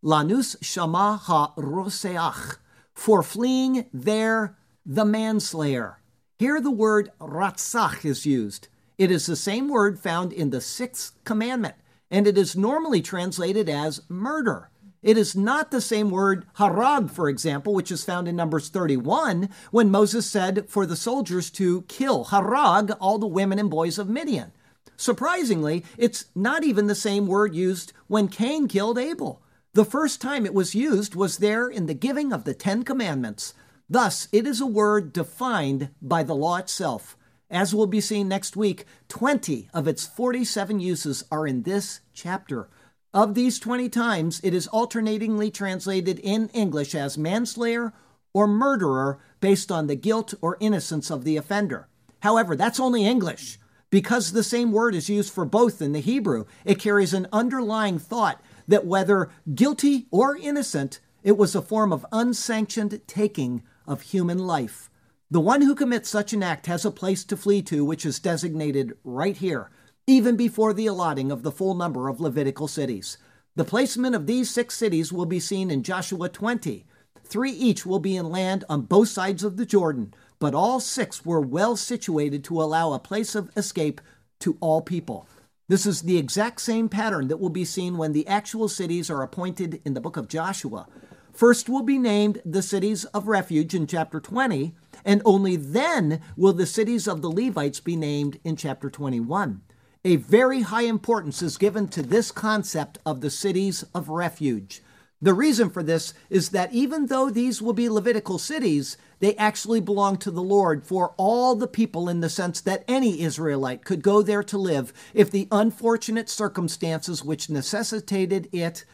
Lanus shama ha-roseach, for fleeing there the manslayer. Here the word ratzach is used. It is the same word found in the sixth commandment, and it is normally translated as murder. It is not the same word harag, for example, which is found in Numbers thirty-one, when Moses said for the soldiers to kill, harag, all the women and boys of Midian. Surprisingly, it's not even the same word used when Cain killed Abel. The first time it was used was there in the giving of the Ten Commandments. Thus, it is a word defined by the law itself. As will be seen next week, twenty of its forty-seven uses are in this chapter. Of these twenty times, it is alternatingly translated in English as manslayer or murderer based on the guilt or innocence of the offender. However, that's only English. Because the same word is used for both in the Hebrew, it carries an underlying thought that whether guilty or innocent, it was a form of unsanctioned taking of human life. The one who commits such an act has a place to flee to, which is designated right here, even before the allotting of the full number of Levitical cities. The placement of these six cities will be seen in Joshua twenty. Three each will be in land on both sides of the Jordan, but all six were well situated to allow a place of escape to all people. This is the exact same pattern that will be seen when the actual cities are appointed in the book of Joshua. First will be named the cities of refuge in chapter twenty, and only then will the cities of the Levites be named in chapter twenty-one. A very high importance is given to this concept of the cities of refuge. The reason for this is that even though these will be Levitical cities, they actually belong to the Lord for all the people in the sense that any Israelite could go there to live if the unfortunate circumstances which necessitated it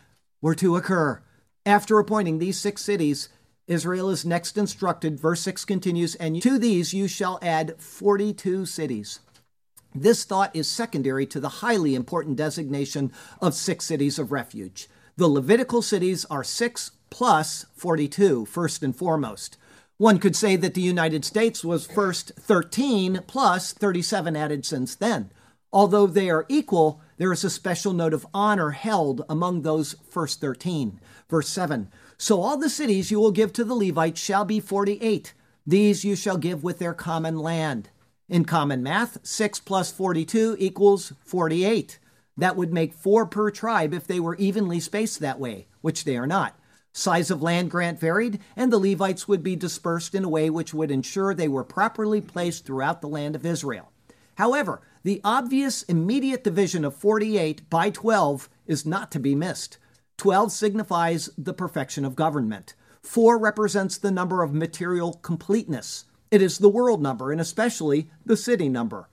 were to occur. After appointing these six cities, Israel is next instructed, verse six continues, and to these you shall add forty-two cities. This thought is secondary to the highly important designation of six cities of refuge. The Levitical cities are six plus forty-two, first and foremost. One could say that the United States was first thirteen plus thirty-seven added since then. Although they are equal, there is a special note of honor held among those first thirteen. Verse seven, so all the cities you will give to the Levites shall be forty-eight. These you shall give with their common land. In common math, six plus forty-two equals forty-eight. That would make four per tribe if they were evenly spaced that way, which they are not. Size of land grant varied, and the Levites would be dispersed in a way which would ensure they were properly placed throughout the land of Israel. However, The obvious immediate division of forty-eight by twelve is not to be missed. twelve signifies the perfection of government. four represents the number of material completeness. It is the world number, and especially the city number.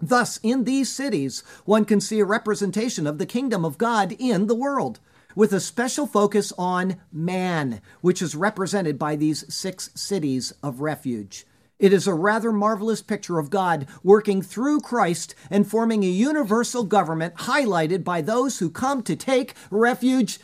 Thus, in these cities, one can see a representation of the kingdom of God in the world, with a special focus on man, which is represented by these six cities of refuge. It is a rather marvelous picture of God working through Christ and forming a universal government highlighted by those who come to take refuge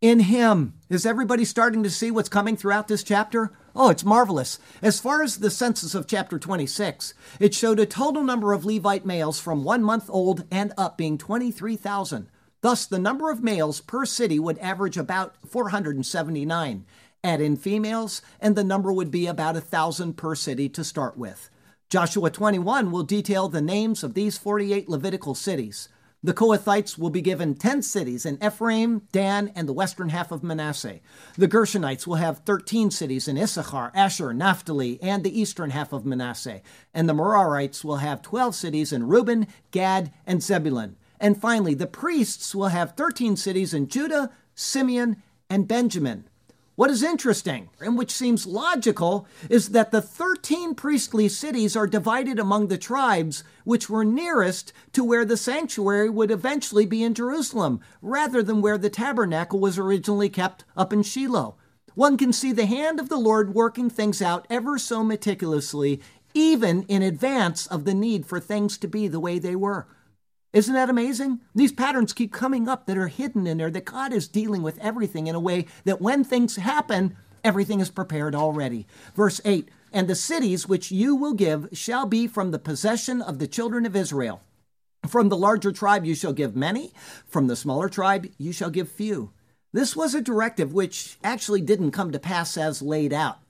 in him. Is everybody starting to see what's coming throughout this chapter? Oh, it's marvelous. As far as the census of chapter twenty-six, it showed a total number of Levite males from one month old and up being twenty-three thousand. Thus, the number of males per city would average about four hundred seventy-nine. Add in females, and the number would be about one thousand per city to start with. Joshua twenty-one will detail the names of these forty-eight Levitical cities. The Kohathites will be given ten cities in Ephraim, Dan, and the western half of Manasseh. The Gershonites will have thirteen cities in Issachar, Asher, Naphtali, and the eastern half of Manasseh. And the Merarites will have twelve cities in Reuben, Gad, and Zebulun. And finally, the priests will have thirteen cities in Judah, Simeon, and Benjamin. What is interesting, and which seems logical, is that the thirteen priestly cities are divided among the tribes which were nearest to where the sanctuary would eventually be in Jerusalem, rather than where the tabernacle was originally kept up in Shiloh. One can see the hand of the Lord working things out ever so meticulously, even in advance of the need for things to be the way they were. Isn't that amazing? These patterns keep coming up that are hidden in there, that God is dealing with everything in a way that when things happen, everything is prepared already. Verse eight, and the cities which you will give shall be from the possession of the children of Israel. From the larger tribe you shall give many, from the smaller tribe you shall give few. This was a directive which actually didn't come to pass as laid out,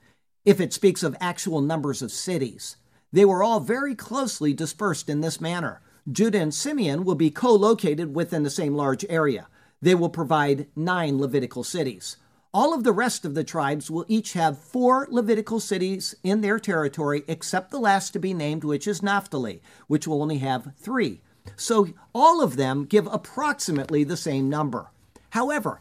if it speaks of actual numbers of cities. They were all very closely dispersed in this manner. Judah and Simeon will be co-located within the same large area. They will provide nine Levitical cities. All of the rest of the tribes will each have four Levitical cities in their territory, except the last to be named, which is Naphtali, which will only have three. So all of them give approximately the same number. However,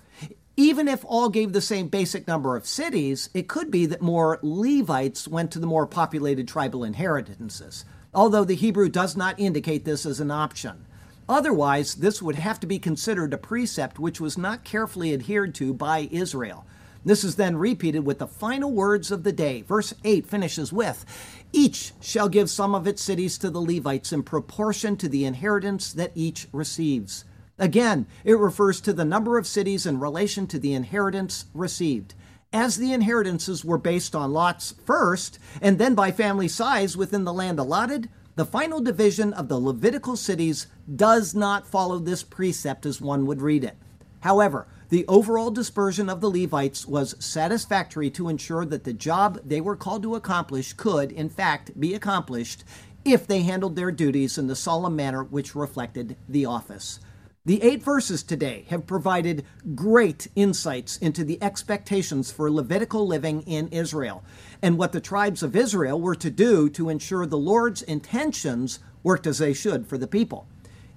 even if all gave the same basic number of cities, it could be that more Levites went to the more populated tribal inheritances, although the Hebrew does not indicate this as an option. Otherwise, this would have to be considered a precept which was not carefully adhered to by Israel. This is then repeated with the final words of the day. Verse eight finishes with, each shall give some of its cities to the Levites in proportion to the inheritance that each receives. Again, it refers to the number of cities in relation to the inheritance received. As the inheritances were based on lots first, and then by family size within the land allotted, the final division of the Levitical cities does not follow this precept as one would read it. However, the overall dispersion of the Levites was satisfactory to ensure that the job they were called to accomplish could, in fact, be accomplished if they handled their duties in the solemn manner which reflected the office. The eight verses today have provided great insights into the expectations for Levitical living in Israel and what the tribes of Israel were to do to ensure the Lord's intentions worked as they should for the people.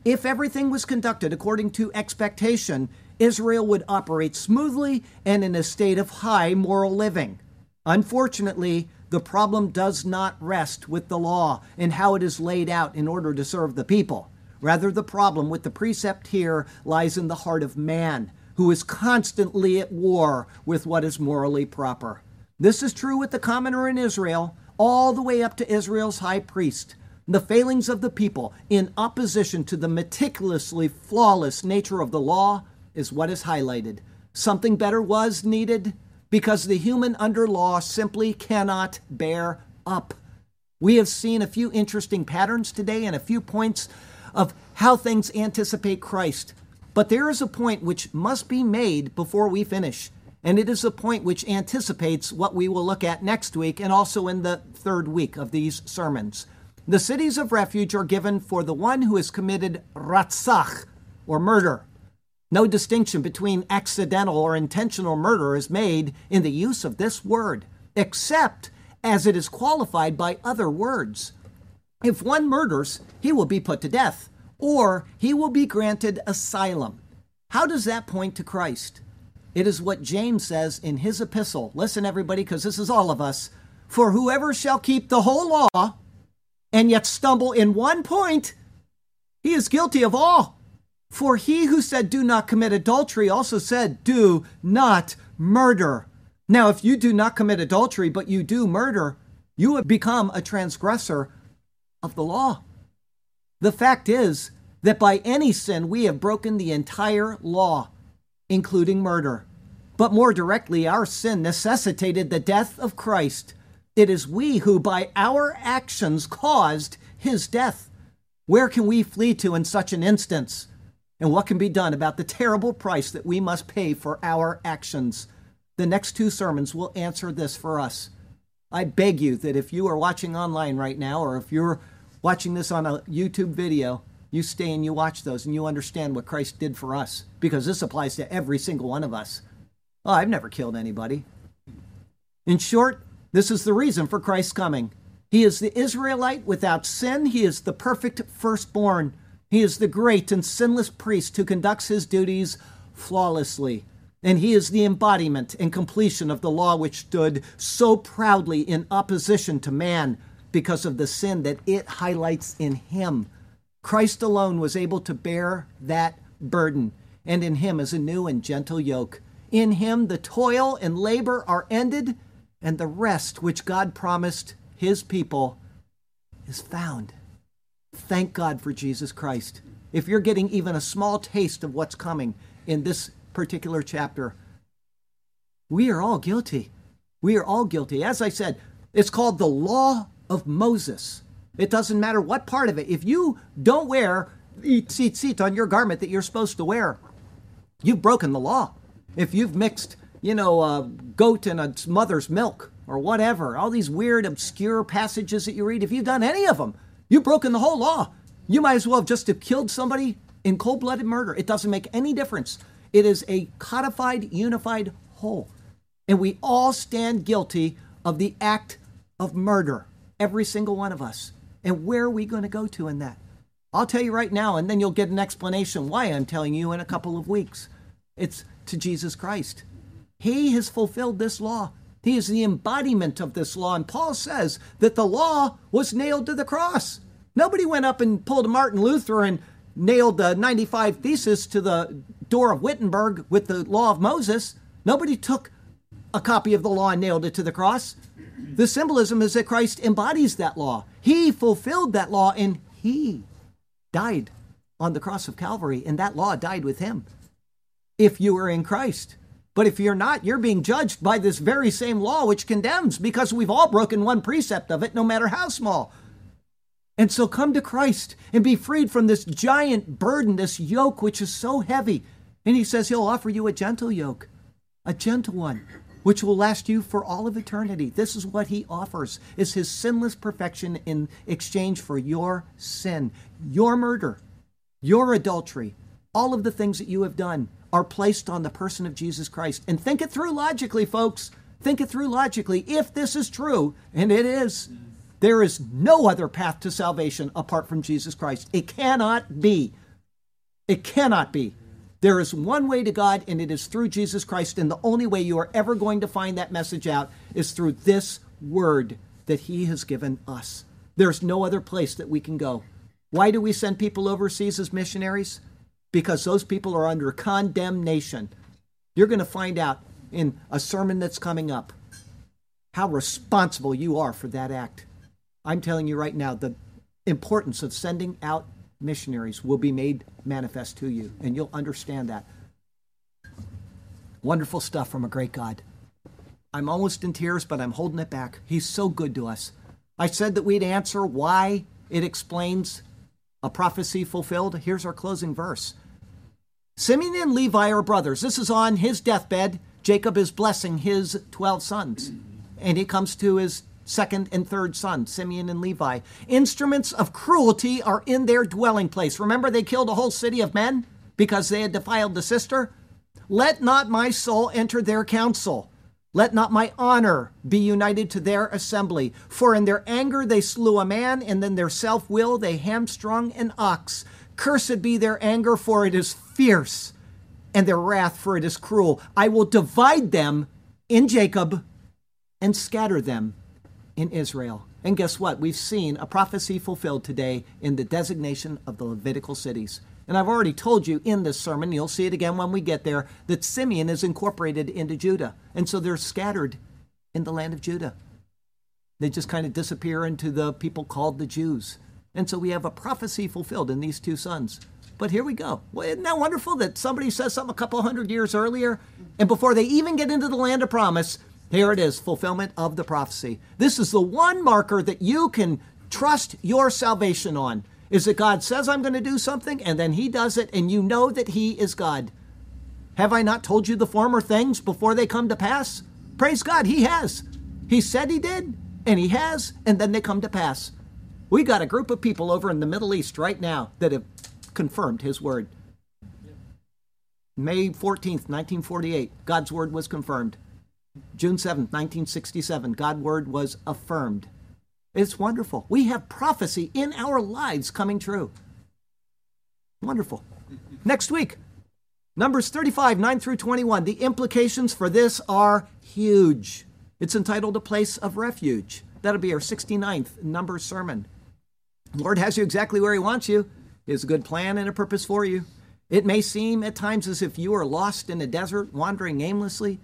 If everything was conducted according to expectation, Israel would operate smoothly and in a state of high moral living. Unfortunately, the problem does not rest with the law and how it is laid out in order to serve the people. Rather, the problem with the precept here lies in the heart of man, who is constantly at war with what is morally proper. This is true with the commoner in Israel, all the way up to Israel's high priest. The failings of the people in opposition to the meticulously flawless nature of the law is what is highlighted. Something better was needed because the human under law simply cannot bear up. We have seen a few interesting patterns today and a few points of how things anticipate Christ. But there is a point which must be made before we finish, and it is a point which anticipates what we will look at next week and also in the third week of these sermons. The cities of refuge are given for the one who has committed ratzach, or murder. No distinction between accidental or intentional murder is made in the use of this word, except as it is qualified by other words. If one murders, he will be put to death, or he will be granted asylum. How does that point to Christ? It is what James says in his epistle. Listen, everybody, because this is all of us. For whoever shall keep the whole law and yet stumble in one point, he is guilty of all. For he who said, do not commit adultery, also said, do not murder. Now, if you do not commit adultery, but you do murder, you have become a transgressor of the law. The fact is that by any sin, we have broken the entire law, including murder. But more directly, our sin necessitated the death of Christ. It is we who, by our actions, caused his death. Where can we flee to in such an instance? And what can be done about the terrible price that we must pay for our actions? The next two sermons will answer this for us. I beg you that if you are watching online right now, or if you're watching this on a YouTube video, you stay and you watch those and you understand what Christ did for us, because this applies to every single one of us. Oh, I've never killed anybody. In short, this is the reason for Christ's coming. He is the Israelite without sin. He is the perfect firstborn. He is the great and sinless priest who conducts his duties flawlessly. And he is the embodiment and completion of the law which stood so proudly in opposition to man because of the sin that it highlights in him. Christ alone was able to bear that burden, and in him is a new and gentle yoke. In him the toil and labor are ended, and the rest which God promised his people is found. Thank God for Jesus Christ. If you're getting even a small taste of what's coming in this particular chapter, we are all guilty. We are all guilty. As I said, it's called the law of Moses. It doesn't matter what part of it. If you don't wear the tzitzit on your garment that you're supposed to wear, you've broken the law. If you've mixed, you know, a goat and a mother's milk or whatever, all these weird, obscure passages that you read, if you've done any of them, you've broken the whole law. You might as well have just have killed somebody in cold-blooded murder. It doesn't make any difference. It is a codified, unified whole. And we all stand guilty of the act of murder, every single one of us. And where are we going to go to in that? I'll tell you right now, and then you'll get an explanation why I'm telling you in a couple of weeks. It's to Jesus Christ. He has fulfilled this law. He is the embodiment of this law. And Paul says that the law was nailed to the cross. Nobody went up and pulled a Martin Luther and nailed the ninety-five Theses to the door of Wittenberg with the law of Moses. Nobody took a copy of the law and nailed it to the cross. The symbolism is that Christ embodies that law. He fulfilled that law, and he died on the cross of Calvary, and that law died with him if you are in Christ. But if you're not, you're being judged by this very same law which condemns, because we've all broken one precept of it, no matter how small. And so come to Christ and be freed from this giant burden, this yoke which is so heavy. And he says he'll offer you a gentle yoke, a gentle one, which will last you for all of eternity. This is what he offers, is his sinless perfection in exchange for your sin, your murder, your adultery. All of the things that you have done are placed on the person of Jesus Christ. And think it through logically, folks. Think it through logically. If this is true, and it is, there is no other path to salvation apart from Jesus Christ. It cannot be. It cannot be. There is one way to God, and it is through Jesus Christ. And the only way you are ever going to find that message out is through this word that he has given us. There's no other place that we can go. Why do we send people overseas as missionaries? Because those people are under condemnation. You're going to find out in a sermon that's coming up how responsible you are for that act. I'm telling you right now, the importance of sending out missionaries will be made manifest to you, and you'll understand that. Wonderful stuff from a great God. I'm almost in tears, but I'm holding it back. He's so good to us. I said that we'd answer why it explains a prophecy fulfilled. Here's our closing verse. Simeon and Levi are brothers. This is on his deathbed. Jacob is blessing his twelve sons, and he comes to his second and third son, Simeon and Levi. Instruments of cruelty are in their dwelling place. Remember, they killed a whole city of men because they had defiled the sister? Let not my soul enter their counsel, Let not my honor be united to their assembly. For in their anger they slew a man, and in their self-will they hamstrung an ox. Cursed be their anger, for it is fierce, and their wrath, for it is cruel. I will divide them in Jacob and scatter them in Israel. And guess what? We've seen a prophecy fulfilled today in the designation of the Levitical cities. And I've already told you in this sermon, you'll see it again when we get there, that Simeon is incorporated into Judah. And so they're scattered in the land of Judah. They just kind of disappear into the people called the Jews. And so we have a prophecy fulfilled in these two sons. But here we go. Well, isn't that wonderful that somebody says something a couple hundred years earlier, and before they even get into the land of promise, here it is, fulfillment of the prophecy. This is the one marker that you can trust your salvation on. Is that God says I'm going to do something, and then he does it, and you know that he is God. Have I not told you the former things before they come to pass? Praise God, he has. He said he did, and he has, and then they come to pass. We got a group of people over in the Middle East right now that have confirmed his word. May fourteenth, nineteen forty-eight, God's word was confirmed. June seventh, nineteen sixty-seven, God's word was affirmed. It's wonderful. We have prophecy in our lives coming true. Wonderful. Next week, Numbers thirty-five, nine through twenty-one. The implications for this are huge. It's entitled A Place of Refuge. That'll be our sixty-ninth Numbers sermon. The Lord has you exactly where he wants you. He has a good plan and a purpose for you. It may seem at times as if you are lost in a desert, wandering aimlessly,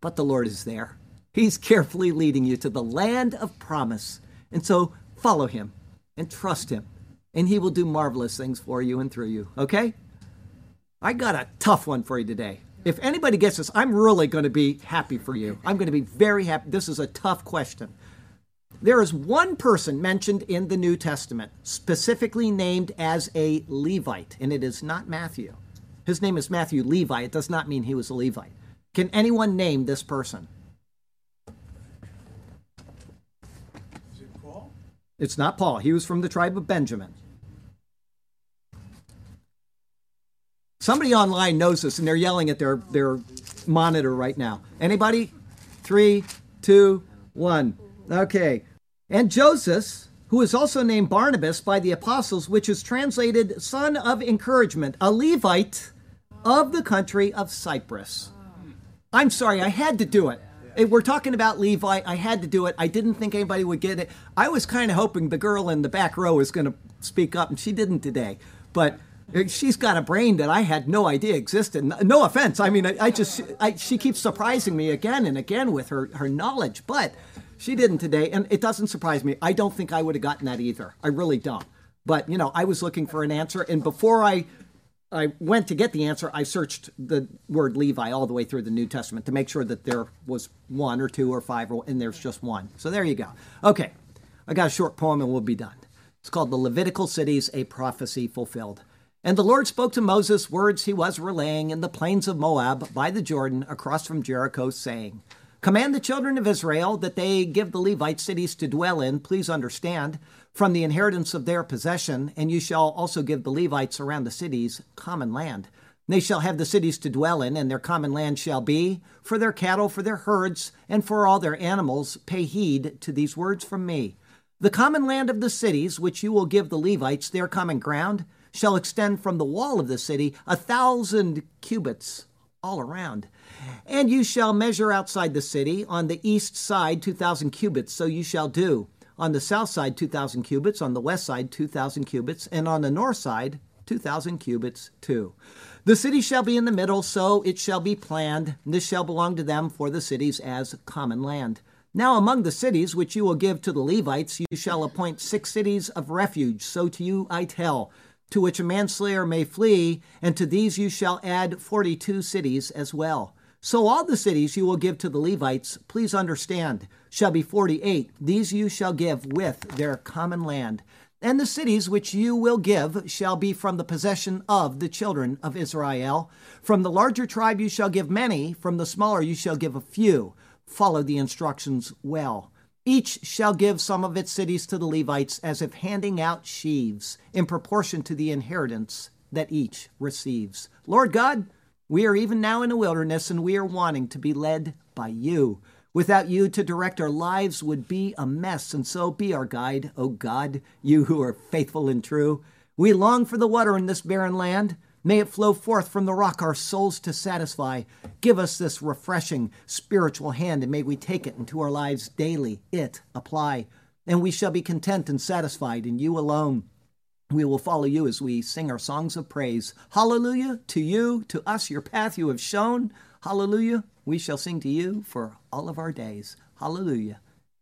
but the Lord is there. He's carefully leading you to the land of promise. And so follow him and trust him, and he will do marvelous things for you and through you, okay? I got a tough one for you today. If anybody gets this, I'm really going to be happy for you. I'm going to be very happy. This is a tough question. There is one person mentioned in the New Testament, specifically named as a Levite, and it is not Matthew. His name is Matthew Levi. It does not mean he was a Levite. Can anyone name this person? It's not Paul. He was from the tribe of Benjamin. Somebody online knows this, and they're yelling at their, their monitor right now. Anybody? Three, two, one. Okay. And Joseph, who is also named Barnabas by the apostles, which is translated son of encouragement, a Levite of the country of Cyprus. I'm sorry, I had to do it. We're talking about Levi. I had to do it. I didn't think anybody would get it. I was kind of hoping the girl in the back row was going to speak up, and she didn't today. But she's got a brain that I had no idea existed. No offense. I mean, I, I just I, she keeps surprising me again and again with her, her knowledge. But she didn't today, and it doesn't surprise me. I don't think I would have gotten that either. I really don't. But, you know, I was looking for an answer, and before I... I went to get the answer, I searched the word Levi all the way through the New Testament to make sure that there was one or two or five, and there's just one. So there you go. Okay, I got a short poem and we'll be done. It's called The Levitical Cities, A Prophecy Fulfilled. And the Lord spoke to Moses words he was relaying in the plains of Moab by the Jordan across from Jericho, saying, command the children of Israel that they give the Levite cities to dwell in, please understand, from the inheritance of their possession, and you shall also give the Levites around the cities common land. They shall have the cities to dwell in, and their common land shall be for their cattle, for their herds, and for all their animals. Pay heed to these words from me. The common land of the cities, which you will give the Levites, their common ground, shall extend from the wall of the city a thousand cubits all around. And you shall measure outside the city on the east side two thousand cubits, so you shall do. On the south side two thousand cubits, on the west side two thousand cubits, and on the north side two thousand cubits too. The city shall be in the middle, so it shall be planned. This shall belong to them for the cities as common land. Now among the cities which you will give to the Levites, you shall appoint six cities of refuge, so to you I tell, to which a manslayer may flee, and to these you shall add forty-two cities as well. So all the cities you will give to the Levites, please understand, shall be forty-eight. These you shall give with their common land. And the cities which you will give shall be from the possession of the children of Israel. From the larger tribe you shall give many, from the smaller you shall give a few. Follow the instructions well. Each shall give some of its cities to the Levites, as if handing out sheaves, in proportion to the inheritance that each receives. Lord God, we are even now in the wilderness, and we are wanting to be led by you. Without you to direct our lives would be a mess, and so be our guide, O God, you who are faithful and true. We long for the water in this barren land. May it flow forth from the rock our souls to satisfy. Give us this refreshing spiritual hand, and may we take it into our lives daily, it apply. And we shall be content and satisfied in you alone. We will follow you as we sing our songs of praise. Hallelujah to you, to us, your path you have shown. Hallelujah, we shall sing to you for all of our days. Hallelujah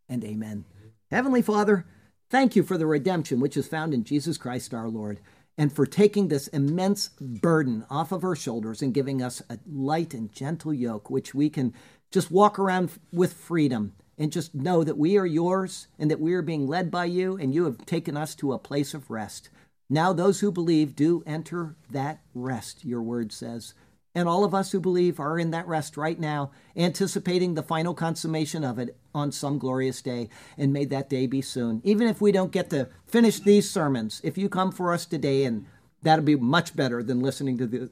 and amen. Heavenly Father, thank you for the redemption which is found in Jesus Christ our Lord, and for taking this immense burden off of our shoulders and giving us a light and gentle yoke which we can just walk around with freedom and just know that we are yours and that we are being led by you, and you have taken us to a place of rest. Now those who believe do enter that rest, your word says. And all of us who believe are in that rest right now, anticipating the final consummation of it on some glorious day. And may that day be soon. Even if we don't get to finish these sermons, if you come for us today, and that'll be much better than listening to the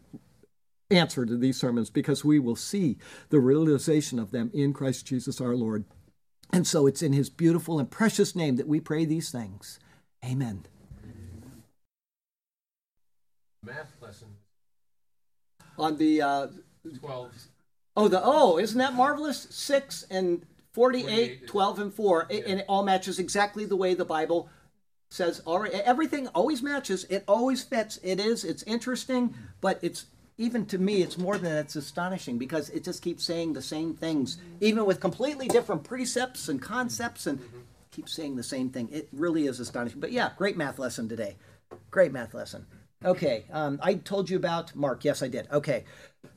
answer to these sermons, because we will see the realization of them in Christ Jesus our Lord. And so it's in his beautiful and precious name that we pray these things. Amen. Math lesson. On the uh, twelve. Oh, the oh, isn't that marvelous? Six and forty-eight, twelve and four, yeah. And it all matches exactly the way the Bible says. All right, everything always matches. It always fits. It is. It's interesting, but it's even to me, it's more than it's astonishing, because it just keeps saying the same things, even with completely different precepts and concepts, and mm-hmm. keeps saying the same thing. It really is astonishing. But yeah, great math lesson today. Great math lesson. Okay, um, I told you about Mark. Yes, I did. Okay,